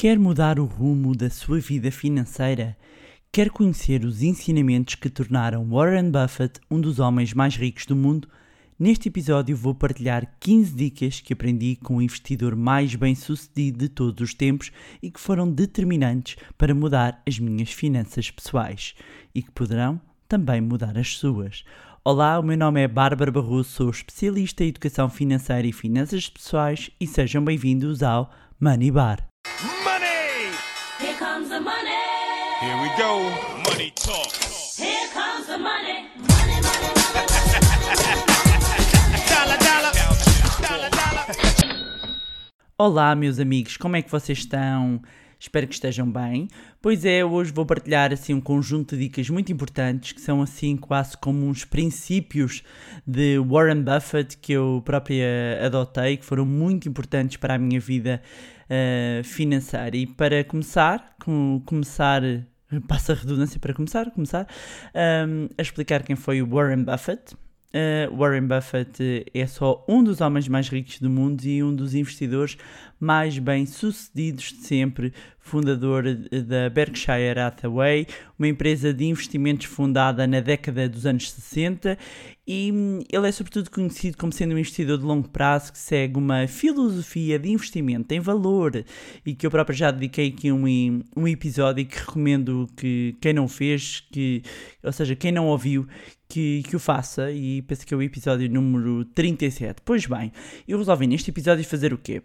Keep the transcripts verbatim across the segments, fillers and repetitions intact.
Quer mudar o rumo da sua vida financeira? Quer conhecer os ensinamentos que tornaram Warren Buffett um dos homens mais ricos do mundo? Neste episódio vou partilhar quinze dicas que aprendi com o investidor mais bem-sucedido de todos os tempos e que foram determinantes para mudar as minhas finanças pessoais e que poderão também mudar as suas. Olá, o meu nome é Bárbara Barroso, sou especialista em educação financeira e finanças pessoais e sejam bem-vindos ao Money Bar. Money! Here comes the money! Here we go! Money talk! Here comes the money! Money, money, money, money. Olá meus amigos, como é que vocês estão? Espero que estejam bem. Pois é, hoje vou partilhar assim um conjunto de dicas muito importantes que são assim quase como uns princípios de Warren Buffett que eu própria adotei, que foram muito importantes para a minha vida uh, financeira. E para começar, com, começar... passa a redundância para começar, começar um, a explicar quem foi o Warren Buffett. Uh, Warren Buffett é só um dos homens mais ricos do mundo e um dos investidores mais bem-sucedidos de sempre, fundador da Berkshire Hathaway, uma empresa de investimentos fundada na década dos anos sessenta, e ele é sobretudo conhecido como sendo um investidor de longo prazo que segue uma filosofia de investimento em valor e que eu próprio já dediquei aqui um, um episódio que recomendo que quem não fez, que, ou seja, quem não ouviu, Que, que o faça, e penso que é o episódio número trinta e sete. Pois bem, eu resolvi neste episódio fazer o quê?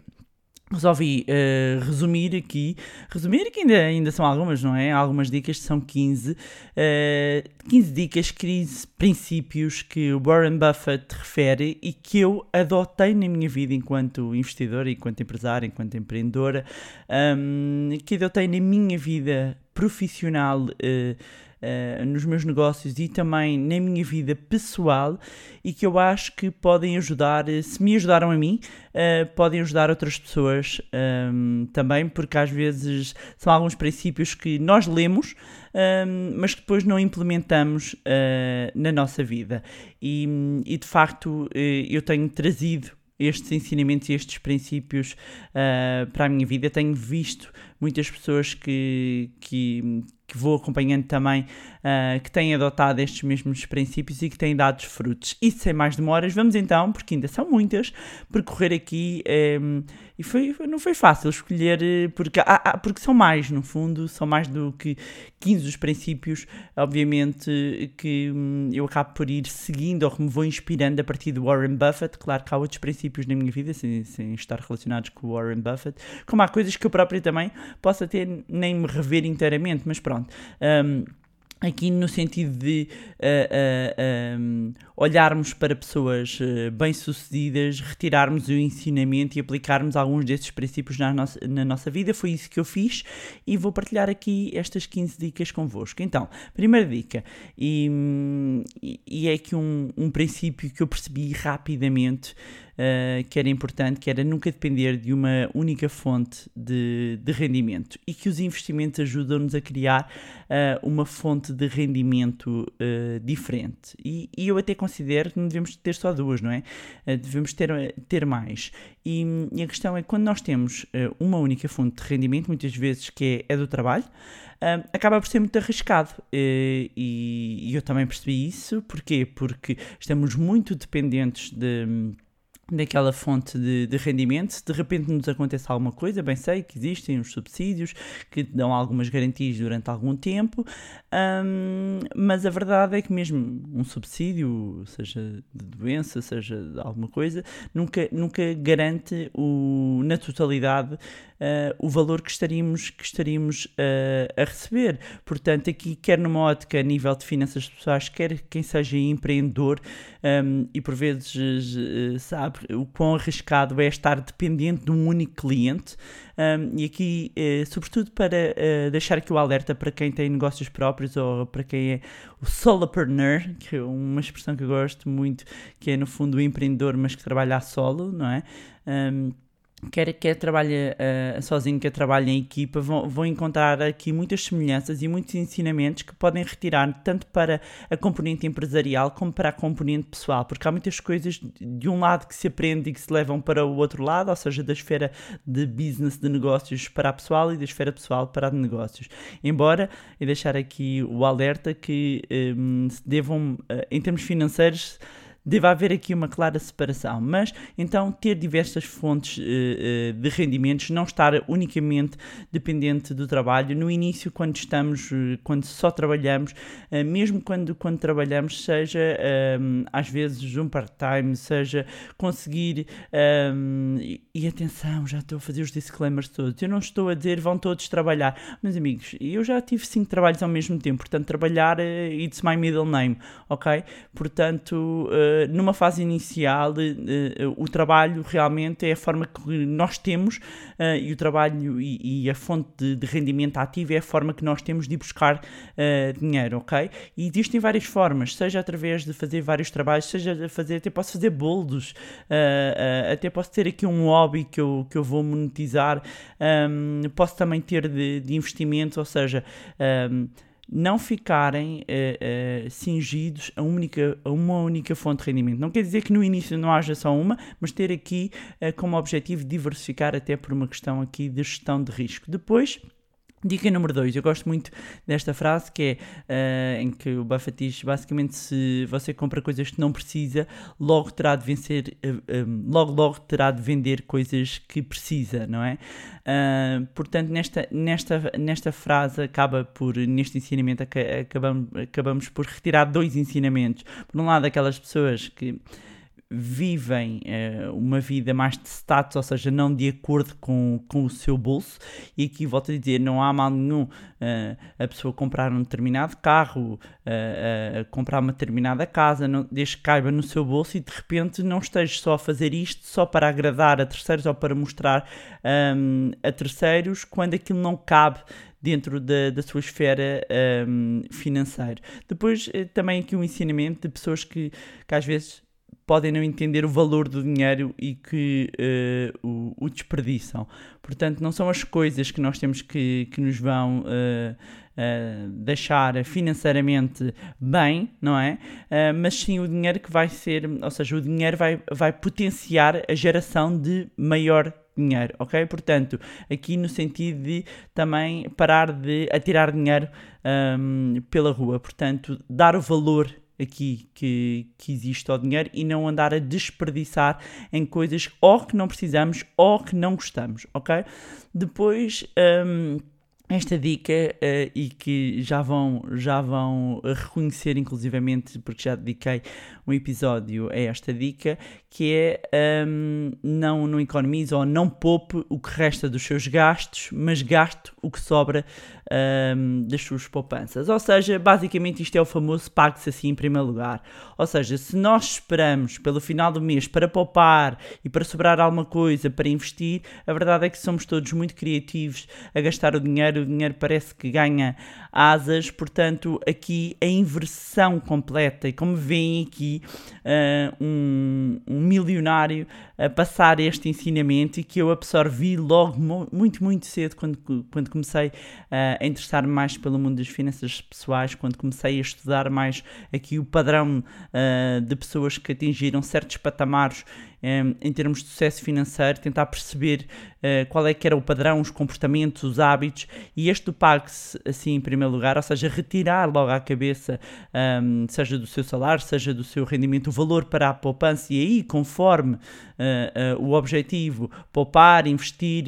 Resolvi uh, resumir aqui, resumir que ainda, ainda são algumas, não é? Algumas dicas, são quinze, uh, quinze dicas, quinze princípios que o Warren Buffett refere e que eu adotei na minha vida enquanto investidor, enquanto empresário, enquanto empreendedora, um, que adotei na minha vida profissional, uh, Uh, nos meus negócios e também na minha vida pessoal, e que eu acho que podem ajudar, se me ajudaram a mim, uh, podem ajudar outras pessoas um, também, porque às vezes são alguns princípios que nós lemos, um, mas que depois não implementamos uh, na nossa vida. E, e de facto uh, eu tenho trazido estes ensinamentos e estes princípios uh, para a minha vida. Tenho visto muitas pessoas que, que, que vou acompanhando também, uh, que têm adotado estes mesmos princípios e que têm dado frutos. E sem mais demoras, vamos então, porque ainda são muitas, percorrer aqui, um, e foi, não foi fácil escolher, porque, ah, ah, porque são mais, no fundo, são mais do que quinze os princípios, obviamente, que um, eu acabo por ir seguindo ou que me vou inspirando a partir do Warren Buffett. Claro que há outros princípios na minha vida, sem, sem estar relacionados com o Warren Buffett, como há coisas que eu próprio também posso até nem me rever inteiramente, mas pronto, um, aqui no sentido de uh, uh, um, olharmos para pessoas uh, bem-sucedidas, retirarmos o ensinamento e aplicarmos alguns desses princípios na nossa, na nossa vida. Foi isso que eu fiz e vou partilhar aqui estas quinze dicas convosco. Então, primeira dica, e, e é aqui um, um princípio que eu percebi rapidamente, Uh, que era importante, que era nunca depender de uma única fonte de, de rendimento, e que os investimentos ajudam-nos a criar uh, uma fonte de rendimento uh, diferente, e, e eu até considero que não devemos ter só duas, não é? Uh, devemos ter, ter mais, e, e a questão é que quando nós temos uh, uma única fonte de rendimento, muitas vezes que é, é do trabalho, Uh, acaba por ser muito arriscado, uh, e, e eu também percebi isso. Porquê? Porque estamos muito dependentes de... daquela fonte de, de rendimento. Se de repente nos acontece alguma coisa, bem sei que existem os subsídios que dão algumas garantias durante algum tempo, um, mas a verdade é que mesmo um subsídio, seja de doença, seja de alguma coisa, nunca, nunca garante o, na totalidade Uh, o valor que estaríamos, que estaríamos uh, a receber. Portanto, aqui, quer numa ótica a nível de finanças pessoais, quer quem seja empreendedor, um, e por vezes uh, sabe o quão arriscado é estar dependente de um único cliente, um, e aqui, uh, sobretudo para uh, deixar aqui o alerta para quem tem negócios próprios ou para quem é o solopreneur, que é uma expressão que eu gosto muito, que é no fundo o empreendedor mas que trabalha a solo, não é? Um, quer, quer trabalhe uh, sozinho, quer trabalhe em equipa, vão, vão encontrar aqui muitas semelhanças e muitos ensinamentos que podem retirar tanto para a componente empresarial como para a componente pessoal, porque há muitas coisas de um lado que se aprende e que se levam para o outro lado, ou seja, da esfera de business, de negócios para a pessoal e da esfera pessoal para a de negócios. Embora, e deixar aqui o alerta que um, se devam, em termos financeiros, deve haver aqui uma clara separação, mas então ter diversas fontes uh, uh, de rendimentos, não estar unicamente dependente do trabalho. No início, quando estamos, uh, quando só trabalhamos, uh, mesmo quando, quando trabalhamos, seja um, às vezes um part-time, seja conseguir, um, e, e atenção, já estou a fazer os disclaimers todos, eu não estou a dizer vão todos trabalhar, meus amigos, eu já tive cinco trabalhos ao mesmo tempo, portanto trabalhar, uh, it's my middle name, ok? Portanto, uh, numa fase inicial, o trabalho realmente é a forma que nós temos, e o trabalho e a fonte de rendimento ativa é a forma que nós temos de ir buscar dinheiro, ok? E existem várias formas, seja através de fazer vários trabalhos, seja de fazer, até posso fazer bolos, até posso ter aqui um hobby que eu, que eu vou monetizar, posso também ter de, de investimentos, ou seja, não ficarem uh, uh, cingidos a, única, a uma única fonte de rendimento. Não quer dizer que no início não haja só uma, mas ter aqui uh, como objetivo diversificar, até por uma questão aqui de gestão de risco. Depois, dica número dois, eu gosto muito desta frase, que é uh, em que o Buffett diz, basicamente, se você compra coisas que não precisa, logo terá de vencer, uh, um, logo logo terá de vender coisas que precisa, não é? Uh, portanto, nesta, nesta, nesta frase acaba por, neste ensinamento, ac- acabamos, acabamos por retirar dois ensinamentos. Por um lado, aquelas pessoas que vivem uh, uma vida mais de status, ou seja, não de acordo com, com o seu bolso, e aqui volto a dizer, não há mal nenhum uh, a pessoa comprar um determinado carro, uh, uh, comprar uma determinada casa, não, desde que caiba no seu bolso, e de repente não esteja só a fazer isto só para agradar a terceiros ou para mostrar um, a terceiros, quando aquilo não cabe dentro da, da sua esfera um, financeira. Depois também aqui um ensinamento de pessoas que, que às vezes podem não entender o valor do dinheiro e que uh, o, o desperdiçam. Portanto, não são as coisas que nós temos que, que nos vão uh, Uh, deixar financeiramente bem, não é? Uh, mas sim o dinheiro que vai ser, ou seja, o dinheiro vai, vai potenciar a geração de maior dinheiro, ok? Portanto, aqui no sentido de também parar de atirar dinheiro um, pela rua, portanto, dar o valor aqui que, que existe ao dinheiro e não andar a desperdiçar em coisas ou que não precisamos ou que não gostamos, ok? Depois, um, esta dica, uh, e que já vão, já vão reconhecer inclusivamente, porque já dediquei um episódio a esta dica, que é um, não, não economize ou não poupe o que resta dos seus gastos, mas gaste o que sobra um, das suas poupanças. Ou seja, basicamente isto é o famoso pague-se assim em primeiro lugar. Ou seja, se nós esperamos pelo final do mês para poupar e para sobrar alguma coisa para investir, a verdade é que somos todos muito criativos a gastar o dinheiro. O dinheiro parece que ganha asas, portanto, aqui a inversão completa. E como veem aqui, uh, um, um milionário a passar este ensinamento e que eu absorvi logo mo- muito, muito cedo quando, quando comecei uh, a interessar-me mais pelo mundo das finanças pessoais, quando comecei a estudar mais aqui o padrão uh, de pessoas que atingiram certos patamares um, em termos de sucesso financeiro, tentar perceber uh, qual é que era o padrão, os comportamentos, os hábitos. E este do pague-se assim em primeiro lugar, ou seja, retirar logo à cabeça, um, seja do seu salário, seja do seu rendimento, o valor para a poupança, e aí, conforme uh, uh, o objetivo, poupar, investir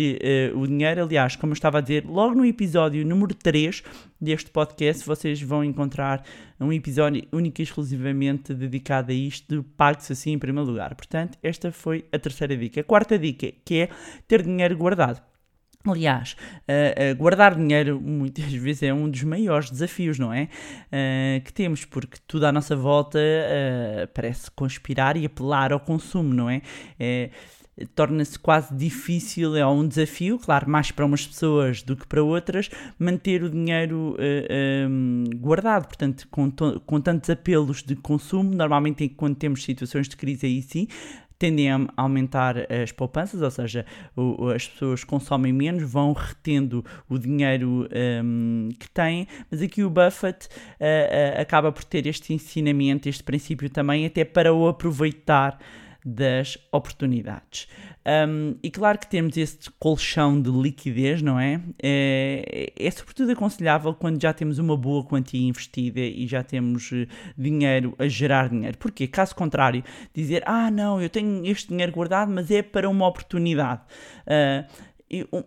uh, o dinheiro. Aliás, como eu estava a dizer, logo no episódio número três deste podcast, vocês vão encontrar um episódio único e exclusivamente dedicado a isto, pague-se assim em primeiro lugar. Portanto, esta foi a terceira dica. A quarta dica, que é ter dinheiro guardado. Aliás, uh, uh, guardar dinheiro muitas vezes é um dos maiores desafios, não é? Uh, que temos, porque tudo à nossa volta uh, parece conspirar e apelar ao consumo, não é? É, torna-se quase difícil, é um desafio, claro, mais para umas pessoas do que para outras, manter o dinheiro uh, um, guardado. Portanto, com, to- com tantos apelos de consumo, normalmente quando temos situações de crise aí sim, tendem a aumentar as poupanças, ou seja, as pessoas consomem menos, vão retendo o dinheiro um, que têm, mas aqui o Buffett uh, uh, acaba por ter este ensinamento, este princípio também, até para o aproveitar das oportunidades. Um, e claro que temos este colchão de liquidez, não é? é? É sobretudo aconselhável quando já temos uma boa quantia investida e já temos dinheiro a gerar dinheiro. Porquê? Caso contrário, dizer, ah não, eu tenho este dinheiro guardado, mas é para uma oportunidade. Uh,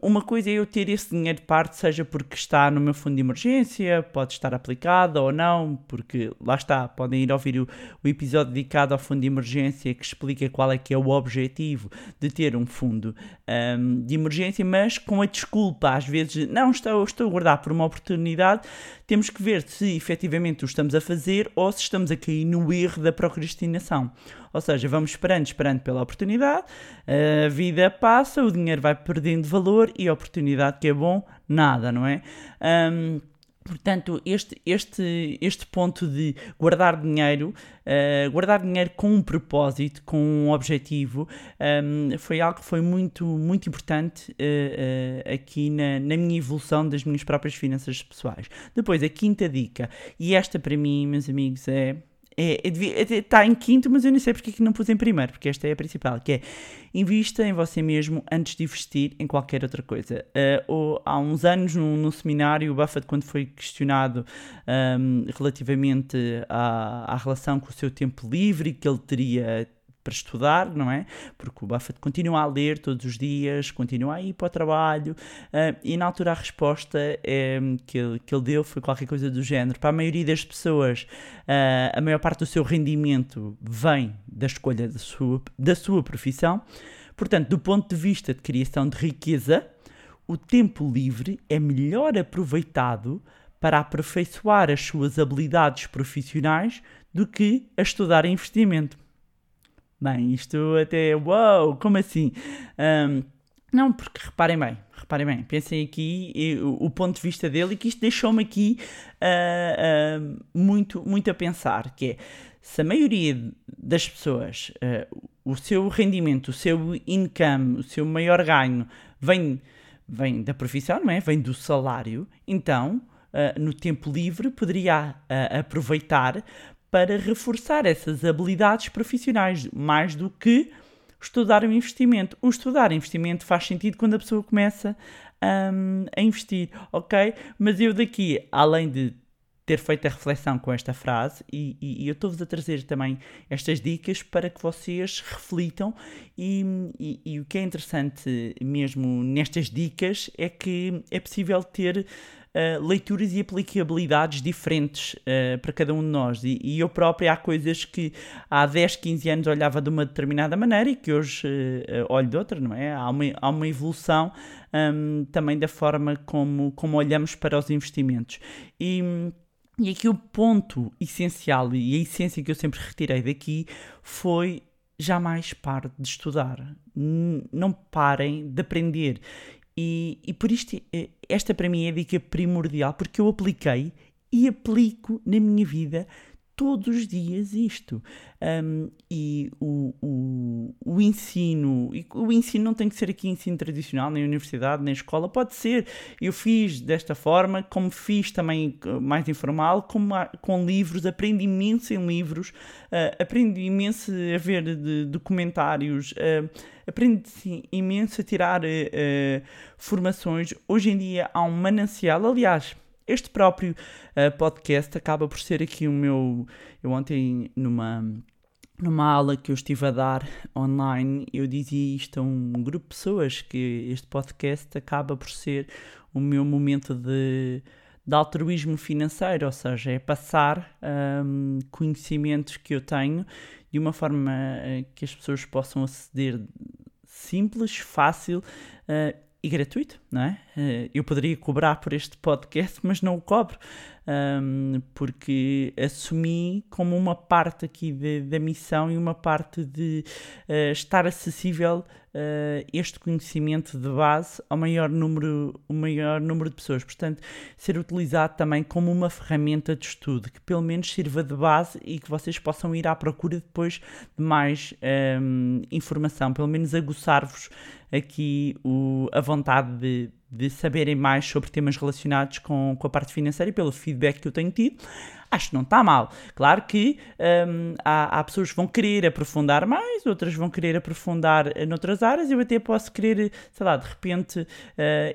Uma coisa é eu ter esse dinheiro de parte, seja porque está no meu fundo de emergência, pode estar aplicado ou não, porque lá está, podem ir ouvir o, o episódio dedicado ao fundo de emergência que explica qual é que é o objetivo de ter um fundo um, de emergência, mas com a desculpa às vezes, não, estou, estou a guardar por uma oportunidade, temos que ver se efetivamente o estamos a fazer ou se estamos a cair no erro da procrastinação. Ou seja, vamos esperando, esperando pela oportunidade, a vida passa, o dinheiro vai perdendo valor e a oportunidade que é bom, nada, não é? Um, portanto, este, este, este ponto de guardar dinheiro, uh, guardar dinheiro com um propósito, com um objetivo, um, foi algo que foi muito, muito importante uh, uh, aqui na, na minha evolução das minhas próprias finanças pessoais. Depois, a quinta dica, e esta para mim, meus amigos, é... está é, em quinto, mas eu não sei porque que não pus em primeiro, porque esta é a principal, que é invista em você mesmo antes de investir em qualquer outra coisa. Uh, ou, há uns anos, num, num seminário, o Buffett, quando foi questionado um, relativamente à, à relação com o seu tempo livre que ele teria para estudar, não é? Porque o Buffett continua a ler todos os dias, continua a ir para o trabalho, uh, e na altura a resposta um, que, ele, que ele deu foi qualquer coisa do género. Para a maioria das pessoas, uh, a maior parte do seu rendimento vem da escolha da sua, da sua profissão. Portanto, do ponto de vista de criação de riqueza, o tempo livre é melhor aproveitado para aperfeiçoar as suas habilidades profissionais do que a estudar investimento. Bem, isto até... Uau, como assim? Um, não, porque reparem bem, reparem bem, pensem aqui eu, o ponto de vista dele e que isto deixou-me aqui uh, uh, muito, muito a pensar, que é, se a maioria das pessoas, uh, o seu rendimento, o seu income, o seu maior ganho vem, vem da profissão, não é? Vem do salário, então, uh, no tempo livre, poderia uh, aproveitar para reforçar essas habilidades profissionais, mais do que estudar um investimento. O estudar investimento faz sentido quando a pessoa começa um, a investir, ok? Mas eu daqui, além de ter feito a reflexão com esta frase, e, e, e eu estou-vos a trazer também estas dicas para que vocês reflitam, e, e, e o que é interessante mesmo nestas dicas é que é possível ter Uh, leituras e aplicabilidades diferentes uh, para cada um de nós, e, e eu próprio há coisas que há dez, quinze anos olhava de uma determinada maneira e que hoje uh, olho de outra, não é? Há uma, há uma evolução um, também da forma como, como olhamos para os investimentos, e, e aqui o ponto essencial e a essência que eu sempre retirei daqui foi: jamais pare de estudar, N- não parem de aprender. E, e por isto, esta para mim é a dica primordial, porque eu apliquei e aplico na minha vida todos os dias isto. Um, e o, o, o ensino, e o ensino não tem que ser aqui ensino tradicional, nem universidade, nem escola, pode ser. Eu fiz desta forma, como fiz também mais informal, como, com livros, aprendi imenso em livros, uh, aprendi imenso a ver de documentários, uh, aprende-se imenso a tirar uh, uh, formações. Hoje em dia há um manancial, aliás, este próprio uh, podcast acaba por ser aqui o meu... Eu ontem, numa, numa aula que eu estive a dar online, eu dizia isto a um grupo de pessoas, que este podcast acaba por ser o meu momento de... de altruísmo financeiro, ou seja, é passar um, conhecimentos que eu tenho de uma forma que as pessoas possam aceder simples, fácil uh, e gratuito, não é? Uh, eu poderia cobrar por este podcast, mas não o cobro, um, porque assumi como uma parte aqui de, da missão e uma parte de uh, estar acessível uh, este conhecimento de base ao maior número, o maior número de pessoas. Portanto, ser utilizado também como uma ferramenta de estudo, que pelo menos sirva de base e que vocês possam ir à procura depois de mais um, informação, pelo menos aguçar-vos aqui o, a vontade de, de saberem mais sobre temas relacionados com, com a parte financeira, e pelo feedback que eu tenho tido, acho que não está mal. Claro que hum, há, há pessoas que vão querer aprofundar mais, outras vão querer aprofundar noutras áreas. Eu até posso querer, sei lá, de repente uh,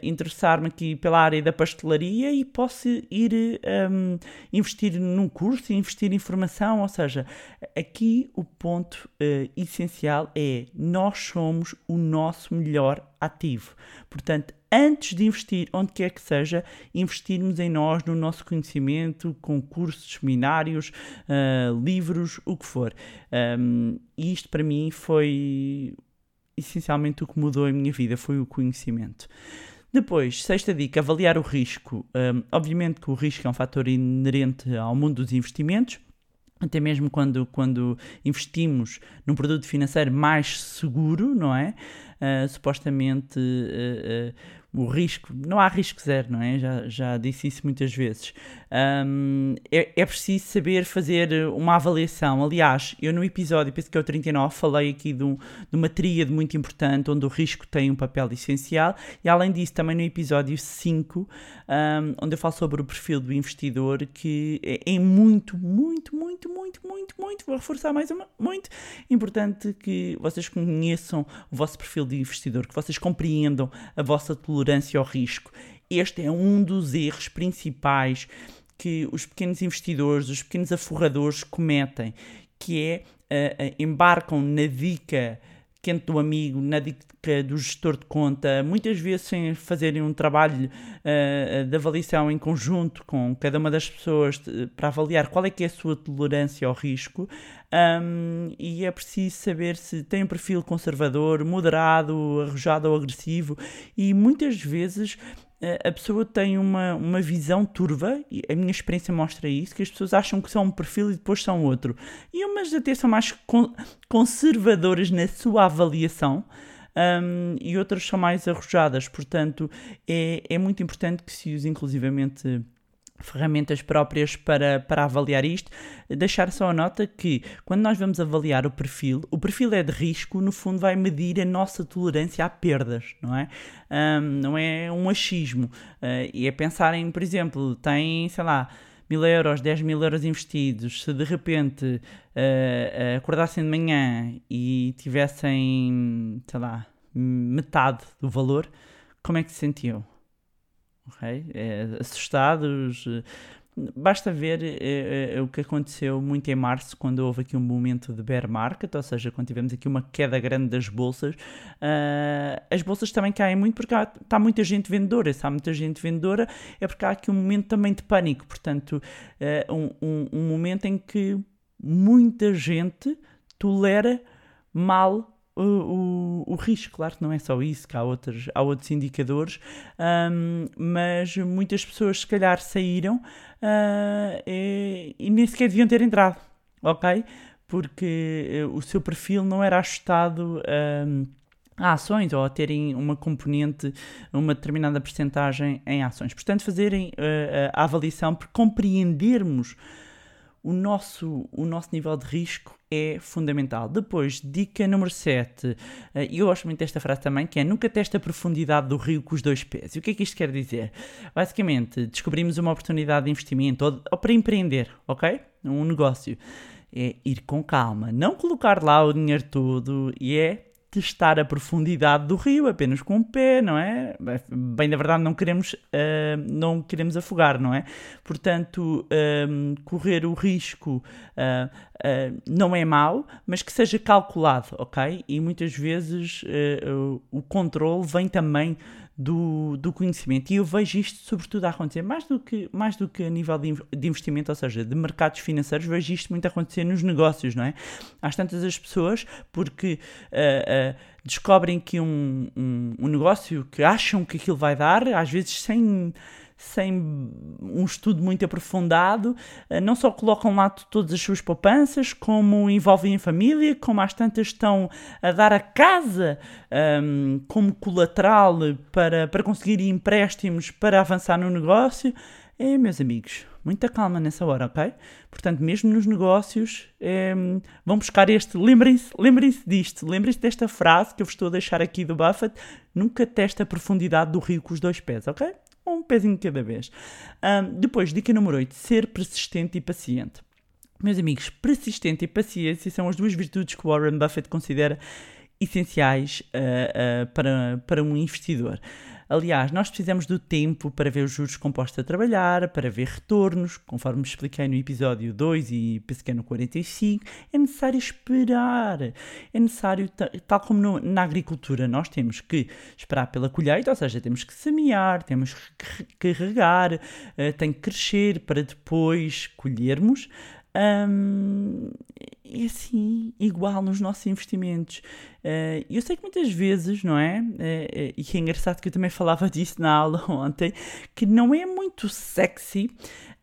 interessar-me aqui pela área da pastelaria e posso ir um, investir num curso, investir em formação. Ou seja, aqui o ponto uh, essencial é: nós somos o nosso melhor ativo. Portanto, antes de investir onde quer que seja, investirmos em nós, no nosso conhecimento, com cursos, seminários, uh, livros, o que for. Um, e isto para mim foi essencialmente o que mudou a minha vida, foi o conhecimento. Depois, sexta dica, avaliar o risco. Um, obviamente que o risco é um fator inerente ao mundo dos investimentos. Até mesmo quando, quando investimos num produto financeiro mais seguro, não é? Uh, supostamente uh, uh, o risco, não há risco zero, não é? Já, já disse isso muitas vezes. Um, é, é preciso saber fazer uma avaliação. Aliás, eu no episódio, penso que é o trinta e nove, falei aqui de, um, de uma tríade muito importante onde o risco tem um papel essencial, e além disso também no episódio cinco, um, onde eu falo sobre o perfil do investidor, que é muito, muito, muito, muito, muito, muito, vou reforçar mais uma, muito importante que vocês conheçam o vosso perfil de investidor, que vocês compreendam a vossa tolerância ao risco. Este é um dos erros principais que os pequenos investidores, os pequenos aforradores cometem, que é uh, embarcam na dica quente do amigo, na dica do gestor de conta, muitas vezes sem fazerem um trabalho uh, de avaliação em conjunto com cada uma das pessoas de, para avaliar qual é que é a sua tolerância ao risco. Um, e é preciso saber se tem um perfil conservador, moderado, arrojado ou agressivo, e muitas vezes a pessoa tem uma, uma visão turva, e a minha experiência mostra isso, que as pessoas acham que são um perfil e depois são outro. E umas até são mais con- conservadoras na sua avaliação, um, e outras são mais arrojadas. Portanto, é, é muito importante que se use inclusivamente ferramentas próprias para, para avaliar isto. Deixar só a nota que quando nós vamos avaliar o perfil, o perfil é de risco, no fundo vai medir a nossa tolerância a perdas, não é? Um, não é um achismo. Uh, e é pensar em, por exemplo, tem, sei lá, mil euros, dez mil euros investidos, se de repente uh, acordassem de manhã e tivessem, sei lá, metade do valor, como é que se sentiam? Okay. É, assustados. Basta ver é, é, o que aconteceu muito em março, quando houve aqui um momento de bear market, ou seja, quando tivemos aqui uma queda grande das bolsas. Uh, as bolsas também caem muito porque há, está muita gente vendedora. Se há muita gente vendedora, é porque há aqui um momento também de pânico. Portanto, uh, um, um, um momento em que muita gente tolera mal O, o, o risco. Claro que não é só isso, que há outros, há outros indicadores, um, mas muitas pessoas se calhar saíram uh, e, e nem sequer deviam ter entrado, ok? Porque o seu perfil não era ajustado um, a ações, ou a terem uma componente, uma determinada percentagem em ações. Portanto, fazerem uh, a avaliação, por compreendermos O nosso, o nosso nível de risco é fundamental. Depois, dica número sete, e eu gosto muito desta frase também, que é: nunca teste a profundidade do rio com os dois pés. E o que é que isto quer dizer? Basicamente, descobrimos uma oportunidade de investimento ou, ou para empreender, ok? Um negócio. É ir com calma, não colocar lá o dinheiro todo, e é testar a profundidade do rio apenas com o pé, não é? Bem, na verdade, não queremos, uh, não queremos afogar, não é? Portanto, um, correr o risco uh, uh, não é mau, mas que seja calculado, ok? E muitas vezes uh, o, o controle vem também do, do conhecimento, e eu vejo isto sobretudo a acontecer, mais do que, mais do que a nível de, de investimento, ou seja, de mercados financeiros, vejo isto muito a acontecer nos negócios, não é? Às tantas as pessoas, porque uh, uh, descobrem que um, um, um negócio, que acham que aquilo vai dar, às vezes sem... sem um estudo muito aprofundado, não só colocam lá todas as suas poupanças, como envolvem a família, como às tantas estão a dar a casa um, como colateral para, para conseguir empréstimos para avançar no negócio. É, meus amigos, muita calma nessa hora, ok? Portanto, mesmo nos negócios, é, vão buscar este... Lembrem-se, lembrem-se disto, lembrem-se desta frase que eu vos estou a deixar aqui do Buffett: nunca teste a profundidade do rio com os dois pés, ok? Um pezinho cada vez. Um, depois, dica número oito, ser persistente e paciente. Meus amigos, persistente e paciência são as duas virtudes que Warren Buffett considera essenciais uh, uh, para, para um investidor. Aliás, nós precisamos do tempo para ver os juros compostos a trabalhar, para ver retornos, conforme expliquei no episódio dois e pesquei no quarenta e cinco. É necessário esperar. É necessário, tal como no, na agricultura, nós temos que esperar pela colheita, ou seja, temos que semear, temos que regar, uh, tem que crescer para depois colhermos. Um, é assim, igual nos nossos investimentos. Uh, eu sei que muitas vezes, não é? Uh, uh, e que é engraçado que eu também falava disso na aula ontem, que não é muito sexy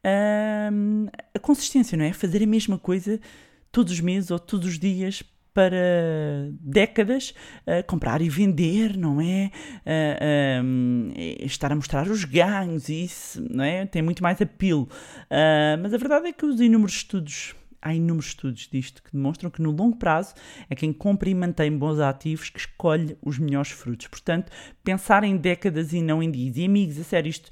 uh, a consistência, não é? Fazer a mesma coisa todos os meses ou todos os dias para décadas, uh, comprar e vender, não é? Uh, um, estar a mostrar os ganhos, isso, não é? Tem muito mais apelo. Uh, mas a verdade é que os inúmeros estudos, há inúmeros estudos disto que demonstram que no longo prazo é quem compra e mantém bons ativos que escolhe os melhores frutos. Portanto, pensar em décadas e não em dias. E amigos, a sério, isto...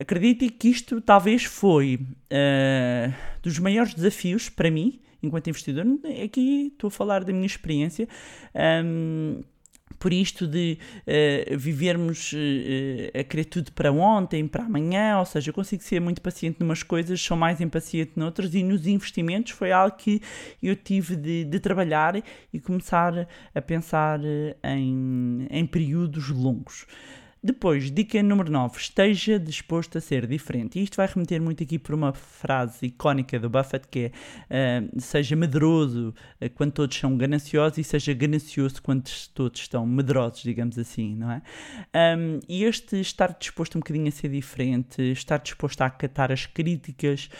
Acreditem que isto talvez foi uh, dos maiores desafios para mim, enquanto investidor. Aqui estou a falar da minha experiência, um, por isto de uh, vivermos uh, a querer tudo para ontem, para amanhã, ou seja, eu consigo ser muito paciente numas coisas, sou mais impaciente noutras, e nos investimentos foi algo que eu tive de, de trabalhar e começar a pensar em, em períodos longos. Depois, dica número nove, esteja disposto a ser diferente. E isto vai remeter muito aqui por uma frase icónica do Buffett, que é uh, seja medroso quando todos são gananciosos e seja ganancioso quando todos estão medrosos, digamos assim, não é? Um, e este estar disposto um bocadinho a ser diferente, estar disposto a acatar as críticas...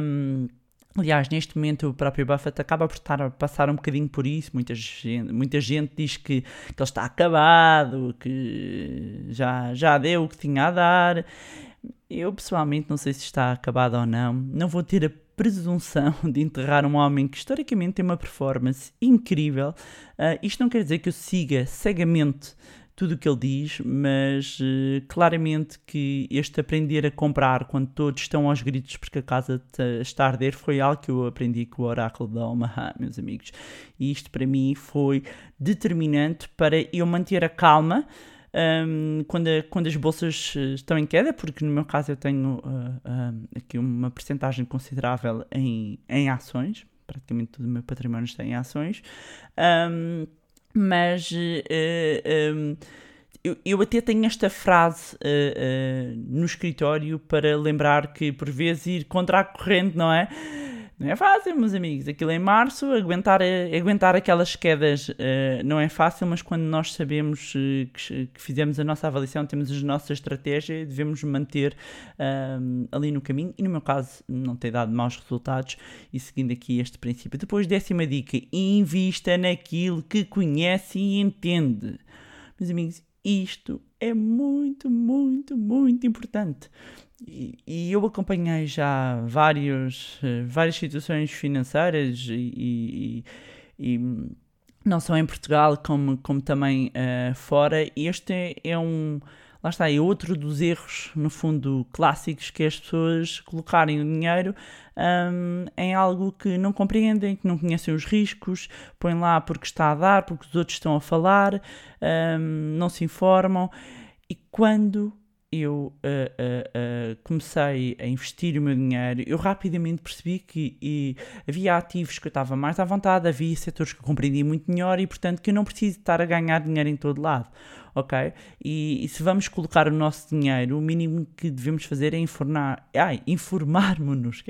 Um, Aliás, neste momento o próprio Buffett acaba por estar a passar um bocadinho por isso. Muita gente, muita gente diz que, que ele está acabado, que já, já deu o que tinha a dar. Eu pessoalmente não sei se está acabado ou não. Não vou ter a presunção de enterrar um homem que historicamente tem uma performance incrível. Uh, isto não quer dizer que eu siga cegamente tudo o que ele diz, mas uh, claramente que este aprender a comprar quando todos estão aos gritos porque a casa está a arder foi algo que eu aprendi com o Oráculo da Omaha, meus amigos. E isto para mim foi determinante para eu manter a calma um, quando, a, quando as bolsas estão em queda, porque no meu caso eu tenho uh, uh, aqui uma percentagem considerável em, em ações, praticamente todo o meu património está em ações. Um, Mas uh, um, eu, eu até tenho esta frase uh, uh, no escritório para lembrar que por vezes ir contra a corrente, não é? Não é fácil, meus amigos. Aquilo em março, aguentar, aguentar aquelas quedas uh, não é fácil, mas quando nós sabemos uh, que, que fizemos a nossa avaliação, temos a nossa estratégia, devemos manter uh, ali no caminho. E no meu caso, não tem dado maus resultados, e seguindo aqui este princípio. Depois, décima dica, invista naquilo que conhece e entende. Meus amigos, isto é muito, muito, muito importante. E, e eu acompanhei já vários, várias situações financeiras e, e, e não só em Portugal como, como também uh, fora. Este é, é um, lá está, é outro dos erros, no fundo, clássicos, que é as pessoas colocarem o dinheiro um, em algo que não compreendem, que não conhecem os riscos, põem lá porque está a dar, porque os outros estão a falar, um, não se informam. E quando... eu uh, uh, uh, comecei a investir o meu dinheiro, eu rapidamente percebi que e, havia ativos que eu estava mais à vontade, havia setores que eu compreendia muito melhor e, portanto, que eu não preciso estar a ganhar dinheiro em todo lado. ok? E, e se vamos colocar o nosso dinheiro, o mínimo que devemos fazer é informar, ai, informarmos-nos.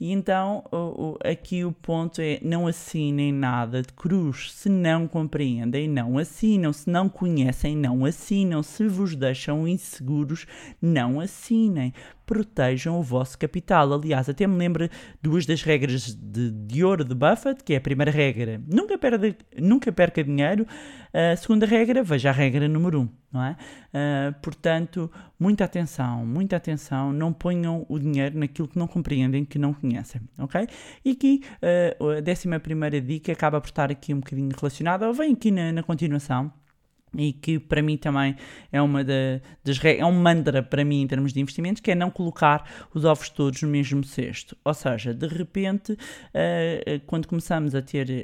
E então, o, o, aqui o ponto é, não assinem nada de cruz. Se não compreendem, não assinam. Se não conhecem, não assinam. Se vos deixam inseguros, não assinem. Protejam o vosso capital. Aliás, até me lembro duas das regras de, de ouro de Buffett, que é a primeira regra, nunca perca, nunca perca dinheiro. A segunda regra, veja a regra número um, não é? Uh, portanto, muita atenção, muita atenção, não ponham o dinheiro naquilo que não compreendem, que não conhecem, ok? E aqui, uh, a décima primeira dica acaba por estar aqui um bocadinho relacionada, ou vem aqui na, na continuação, e que para mim também é uma da, das é um mantra para mim em termos de investimentos, que é não colocar os ovos todos no mesmo cesto. Ou seja, de repente, uh, quando começamos a ter uh, uh,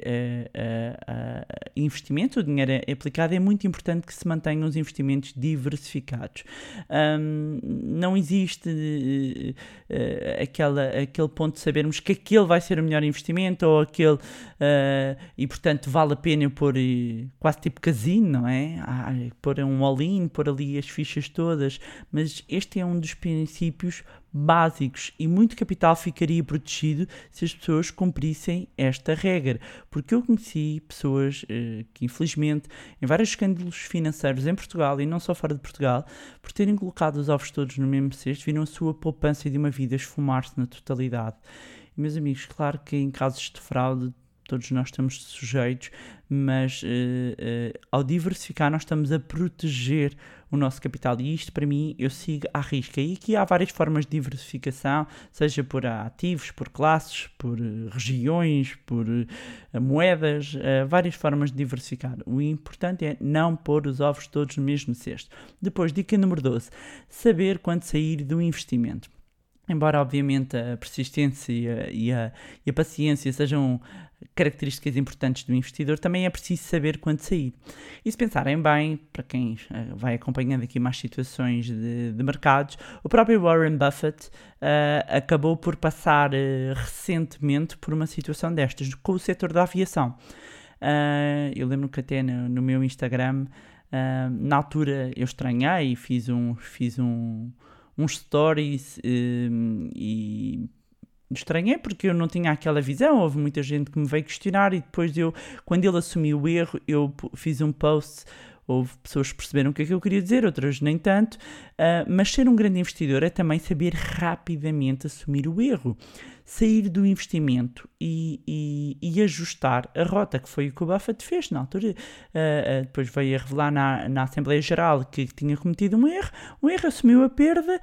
uh, investimento, o dinheiro é aplicado, é muito importante que se mantenham os investimentos diversificados. Um, não existe uh, uh, aquela, aquele ponto de sabermos que aquele vai ser o melhor investimento ou aquele, uh, e portanto vale a pena eu pôr uh, quase tipo casino, não é? Ah, pôr um all-in, pôr ali as fichas todas, mas este é um dos princípios básicos e muito capital ficaria protegido se as pessoas cumprissem esta regra, porque eu conheci pessoas eh, que infelizmente em vários escândalos financeiros em Portugal e não só fora de Portugal, por terem colocado os ovos todos no mesmo cesto, viram a sua poupança de uma vida esfumar-se na totalidade. E, meus amigos, claro que em casos de fraude todos nós estamos sujeitos, mas uh, uh, ao diversificar nós estamos a proteger o nosso capital e isto para mim eu sigo à risca. E aqui há várias formas de diversificação, seja por ativos, por classes, por uh, regiões, por uh, moedas, uh, várias formas de diversificar. O importante é não pôr os ovos todos no mesmo cesto. Depois, dica número doze, saber quando sair do investimento. Embora obviamente a persistência e a, e a paciência sejam características importantes do investidor, também é preciso saber quando sair. E se pensarem bem, para quem vai acompanhando aqui mais situações de, de mercados, o próprio Warren Buffett uh, acabou por passar uh, recentemente por uma situação destas, com o setor da aviação. Uh, eu lembro que até no, no meu Instagram, uh, na altura eu estranhei e fiz um... Fiz um uns stories um, e estranhei porque eu não tinha aquela visão, houve muita gente que me veio questionar e depois eu, quando ele assumiu o erro, eu fiz um post, houve pessoas que perceberam o que é que eu queria dizer, outras nem tanto, uh, mas ser um grande investidor é também saber rapidamente assumir o erro, sair do investimento e, e, e ajustar a rota, que foi o que o Buffett fez na altura. Uh, uh, depois veio a revelar na, na Assembleia Geral que tinha cometido um erro, um erro assumiu a perda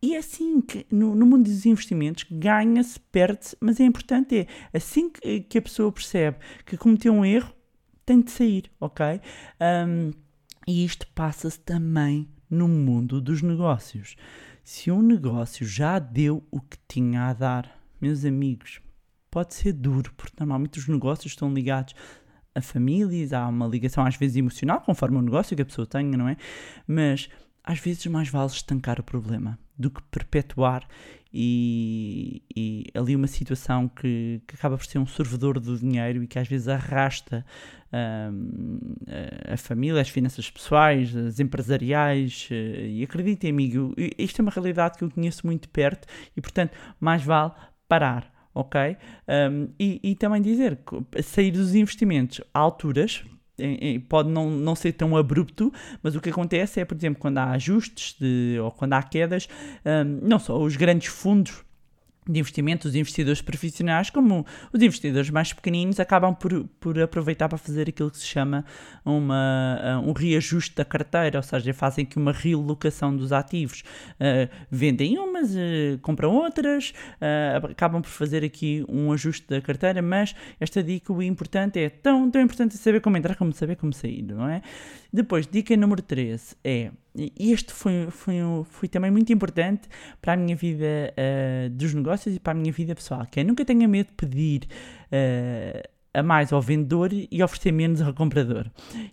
e é assim que no, no mundo dos investimentos ganha-se, perde-se, mas é importante, é assim que, que a pessoa percebe que cometeu um erro, tem de sair, ok? Um, e isto passa-se também no mundo dos negócios. Se um negócio já deu o que tinha a dar, meus amigos, pode ser duro, porque normalmente os negócios estão ligados a famílias, há uma ligação às vezes emocional, conforme o negócio que a pessoa tenha, não é? Mas às vezes mais vale estancar o problema do que perpetuar e, e ali uma situação que, que acaba por ser um sorvedor do dinheiro e que às vezes arrasta um, a família, as finanças pessoais, as empresariais, e acreditem, amigo, isto é uma realidade que eu conheço muito perto e, portanto, mais vale parar, ok? Um, e, e também dizer, sair dos investimentos a alturas... Pode não, não ser tão abrupto, mas o que acontece é, por exemplo, quando há ajustes de, ou quando há quedas, um, não só os grandes fundos de investimento, os investidores profissionais, como os investidores mais pequeninos, acabam por, por aproveitar para fazer aquilo que se chama uma, um reajuste da carteira, ou seja, fazem aqui uma realocação dos ativos. Uh, vendem umas, uh, compram outras, uh, acabam por fazer aqui um ajuste da carteira, mas esta dica, o importante é tão, tão importante saber como entrar, como saber como sair, não é? Depois, dica número treze é... Este foi, foi, foi também muito importante para a minha vida uh, dos negócios e para a minha vida pessoal, que é nunca tenha medo de pedir uh, a mais ao vendedor e oferecer menos ao comprador.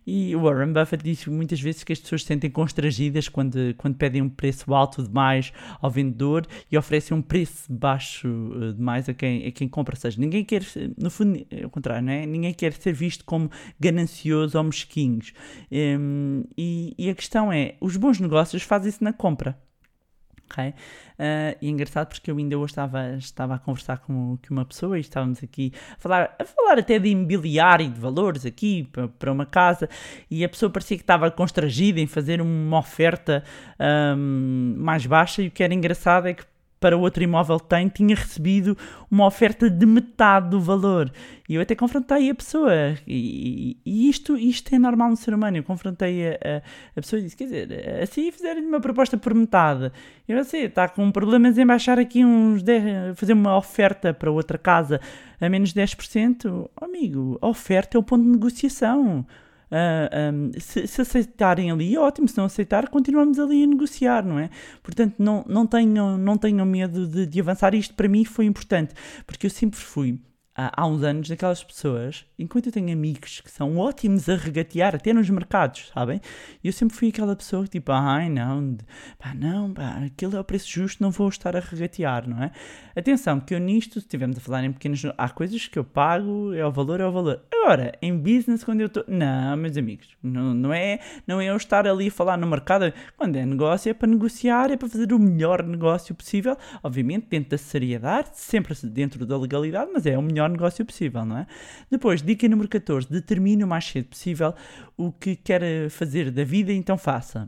E o Warren Buffett diz muitas vezes que as pessoas se sentem constrangidas quando, quando pedem um preço alto demais ao vendedor e oferecem um preço baixo demais a quem, a quem compra. Ou seja, ninguém quer, no fundo, é o contrário, não é? Ninguém quer ser visto como ganancioso ou mesquinhos. Um, e, e a questão é, os bons negócios fazem isso na compra. Okay. Uh, e é engraçado porque eu ainda hoje estava, estava a conversar com, com uma pessoa e estávamos aqui a falar, a falar até de imobiliário e de valores aqui para, para uma casa, e a pessoa parecia que estava constrangida em fazer uma oferta um, mais baixa, e o que era engraçado é que para outro imóvel que tem, tinha recebido uma oferta de metade do valor. E eu até confrontei a pessoa, e, e isto, isto é normal no ser humano. Eu confrontei a, a pessoa e disse, quer dizer, assim fizeram-lhe uma proposta por metade. Eu assim, está com problemas em baixar aqui uns dez, fazer uma oferta para outra casa a menos dez por cento. Oh, amigo, a oferta é o ponto de negociação. Uh, um, se, se aceitarem ali, ótimo, se não aceitar, continuamos ali a negociar, não é? Portanto, não, não, tenham, não tenham medo de, de avançar. Isto para mim foi importante, porque eu sempre fui, há uns anos, daquelas pessoas, enquanto eu tenho amigos que são ótimos a regatear, até nos mercados, sabem? Eu sempre fui aquela pessoa que tipo, ai não, pá, não, pá, aquilo é o preço justo, não vou estar a regatear, não é? Atenção, que eu nisto, se estivermos a falar em pequenos, há coisas que eu pago, é o valor, é o valor. Agora, em business, quando eu estou, não, meus amigos, não, não, é, não é eu estar ali a falar no mercado. Quando é negócio, é para negociar, é para fazer o melhor negócio possível, obviamente dentro da seriedade, sempre dentro da legalidade, mas é o melhor negócio possível, não é? Depois, dica número catorze, determine o mais cedo possível o que quer fazer da vida, então faça.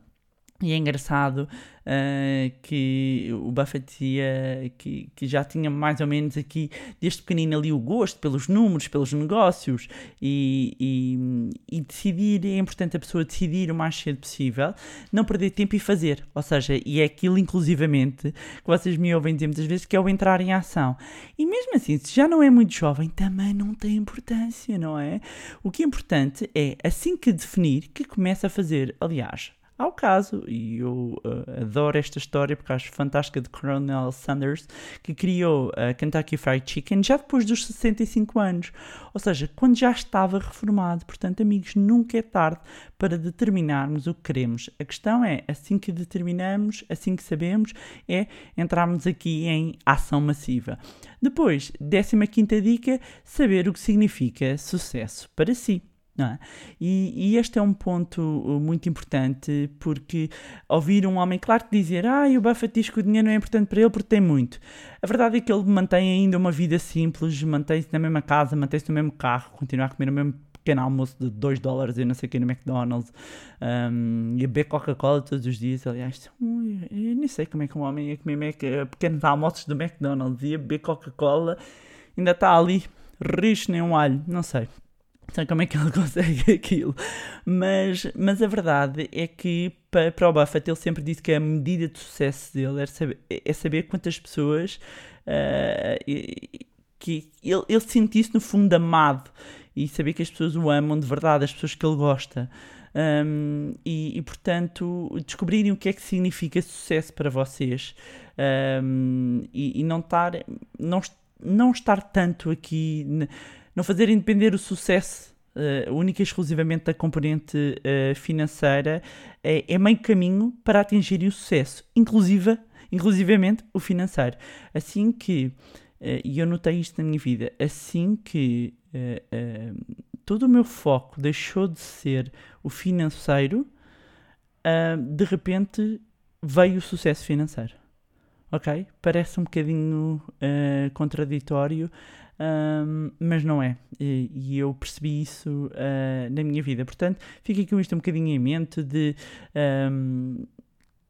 E é engraçado uh, que o Buffett dizia que, que já tinha mais ou menos aqui, desde pequenino ali, o gosto pelos números, pelos negócios, e, e, e decidir, é importante a pessoa decidir o mais cedo possível, não perder tempo e fazer. Ou seja, e é aquilo inclusivamente que vocês me ouvem dizer muitas vezes, que é o entrar em ação. E mesmo assim, se já não é muito jovem, também não tem importância, não é? O que é importante é, assim que definir, que comece a fazer. Aliás, ao caso, e eu uh, adoro esta história porque acho fantástica, de Coronel Sanders, que criou a uh, Kentucky Fried Chicken já depois dos sessenta e cinco anos, ou seja, quando já estava reformado. Portanto, amigos, nunca é tarde para determinarmos o que queremos. A questão é, assim que determinamos, assim que sabemos, é entrarmos aqui em ação massiva. Depois, décima quinta dica, saber o que significa sucesso para si. Não é? E, e este é um ponto muito importante, porque ouvir um homem, claro, dizer ah, o Buffett diz que o dinheiro não é importante para ele porque tem muito. A verdade é que ele mantém ainda uma vida simples, mantém-se na mesma casa, mantém-se no mesmo carro, continua a comer o mesmo pequeno almoço de dois dólares, eu não sei o que, no McDonald's, um, e a beber Coca-Cola todos os dias. Aliás, eu nem sei como é que um homem ia comer Mac, pequenos almoços do McDonald's e a beber Coca-Cola, ainda está ali, rijo nem um alho, não sei. Então, como é que ele consegue aquilo? Mas, mas a verdade é que, para, para o Buffett, ele sempre disse que a medida de sucesso dele é saber, é saber quantas pessoas... Uh, que ele, ele sentir-se, no fundo, amado. E saber que as pessoas o amam de verdade, as pessoas que ele gosta. Um, e, e, portanto, descobrirem o que é que significa sucesso para vocês. Um, e, e não estar, não, não estar tanto aqui... Ne, Não fazerem depender o sucesso uh, única e exclusivamente da componente uh, financeira é, é meio caminho para atingirem o sucesso, inclusive, inclusivamente o financeiro. Assim que, uh, e eu notei isto na minha vida, assim que uh, uh, todo o meu foco deixou de ser o financeiro, uh, de repente veio o sucesso financeiro. Ok? Parece um bocadinho uh, contraditório, um, mas não é. E, e eu percebi isso uh, na minha vida. Portanto, fiquem com isto um bocadinho em mente de um,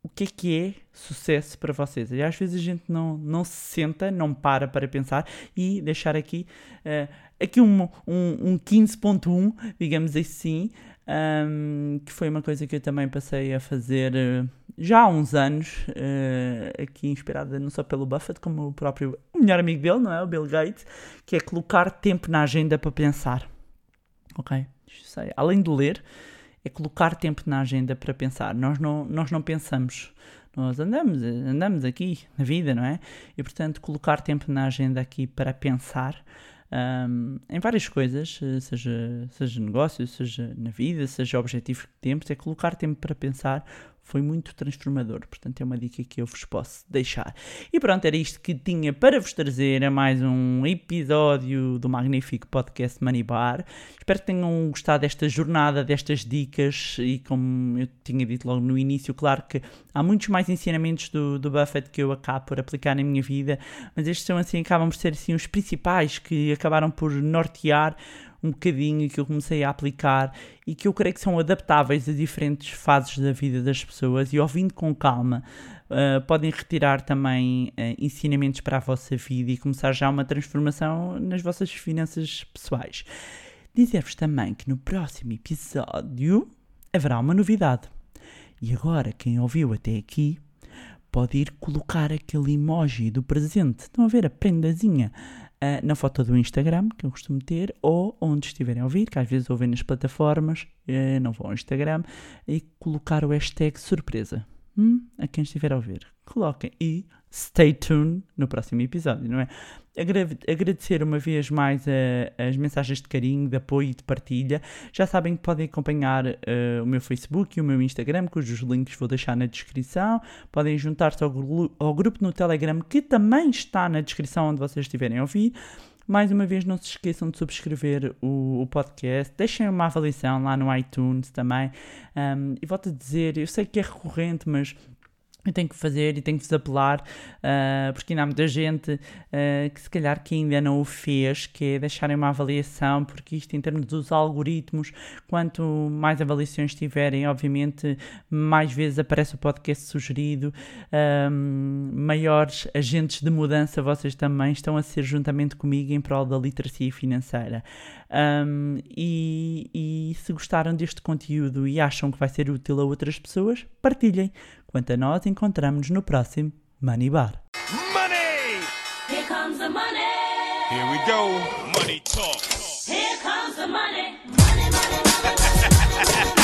o que é que é sucesso para vocês. E às vezes a gente não, não se senta, não para para pensar, e deixar aqui, uh, aqui um, um, um quinze ponto um, digamos assim, um, que foi uma coisa que eu também passei a fazer... Uh, já há uns anos, uh, aqui inspirada não só pelo Buffett, como o próprio o melhor amigo dele, não é? O Bill Gates, que é colocar tempo na agenda para pensar. Ok? Sei. Além de ler, é colocar tempo na agenda para pensar. Nós não, nós não pensamos. Nós andamos, andamos aqui na vida, não é? E, portanto, colocar tempo na agenda aqui para pensar um, em várias coisas, seja, seja negócio, seja na vida, seja objetivos que temos, é colocar tempo para pensar. Foi muito transformador, portanto é uma dica que eu vos posso deixar. E pronto, era isto que tinha para vos trazer a mais um episódio do magnífico podcast Money Bar. Espero que tenham gostado desta jornada, destas dicas, e como eu tinha dito logo no início, claro que há muitos mais ensinamentos do, do Buffett que eu acabo por aplicar na minha vida, mas estes são assim, acabam por ser assim, os principais que acabaram por nortear um bocadinho, que eu comecei a aplicar e que eu creio que são adaptáveis a diferentes fases da vida das pessoas, e ouvindo com calma uh, podem retirar também uh, ensinamentos para a vossa vida e começar já uma transformação nas vossas finanças pessoais. Dizer-vos também que no próximo episódio haverá uma novidade. E agora, quem ouviu até aqui pode ir colocar aquele emoji do presente. Estão a ver a prendazinha? Na foto do Instagram, que eu costumo ter, ou onde estiverem a ouvir, que às vezes ouvem nas plataformas, não vão ao Instagram, e colocar o hashtag surpresa. Hum? A quem estiver a ouvir, coloquem. E stay tuned no próximo episódio, não é? Agradecer uma vez mais a, as mensagens de carinho, de apoio e de partilha. Já sabem que podem acompanhar uh, o meu Facebook e o meu Instagram, cujos links vou deixar na descrição. Podem juntar-se ao, ao grupo no Telegram, que também está na descrição onde vocês estiverem a ouvir. Mais uma vez, não se esqueçam de subscrever o, o podcast, deixem uma avaliação lá no iTunes também, um, e volto a dizer, eu sei que é recorrente, mas eu tenho que fazer e tenho que vos apelar, uh, porque ainda há muita gente uh, que se calhar que ainda não o fez, que é deixarem uma avaliação, porque isto em termos dos algoritmos, quanto mais avaliações tiverem, obviamente mais vezes aparece o podcast sugerido, um, maiores agentes de mudança vocês também estão a ser juntamente comigo em prol da literacia financeira. Um, e, e se gostaram deste conteúdo e acham que vai ser útil a outras pessoas, partilhem. Quanto a nós, encontramos-nos no próximo Money Bar. Money! Here comes the money! Here we go! Money talk! Here comes the money! Money, money, money, money, money, money.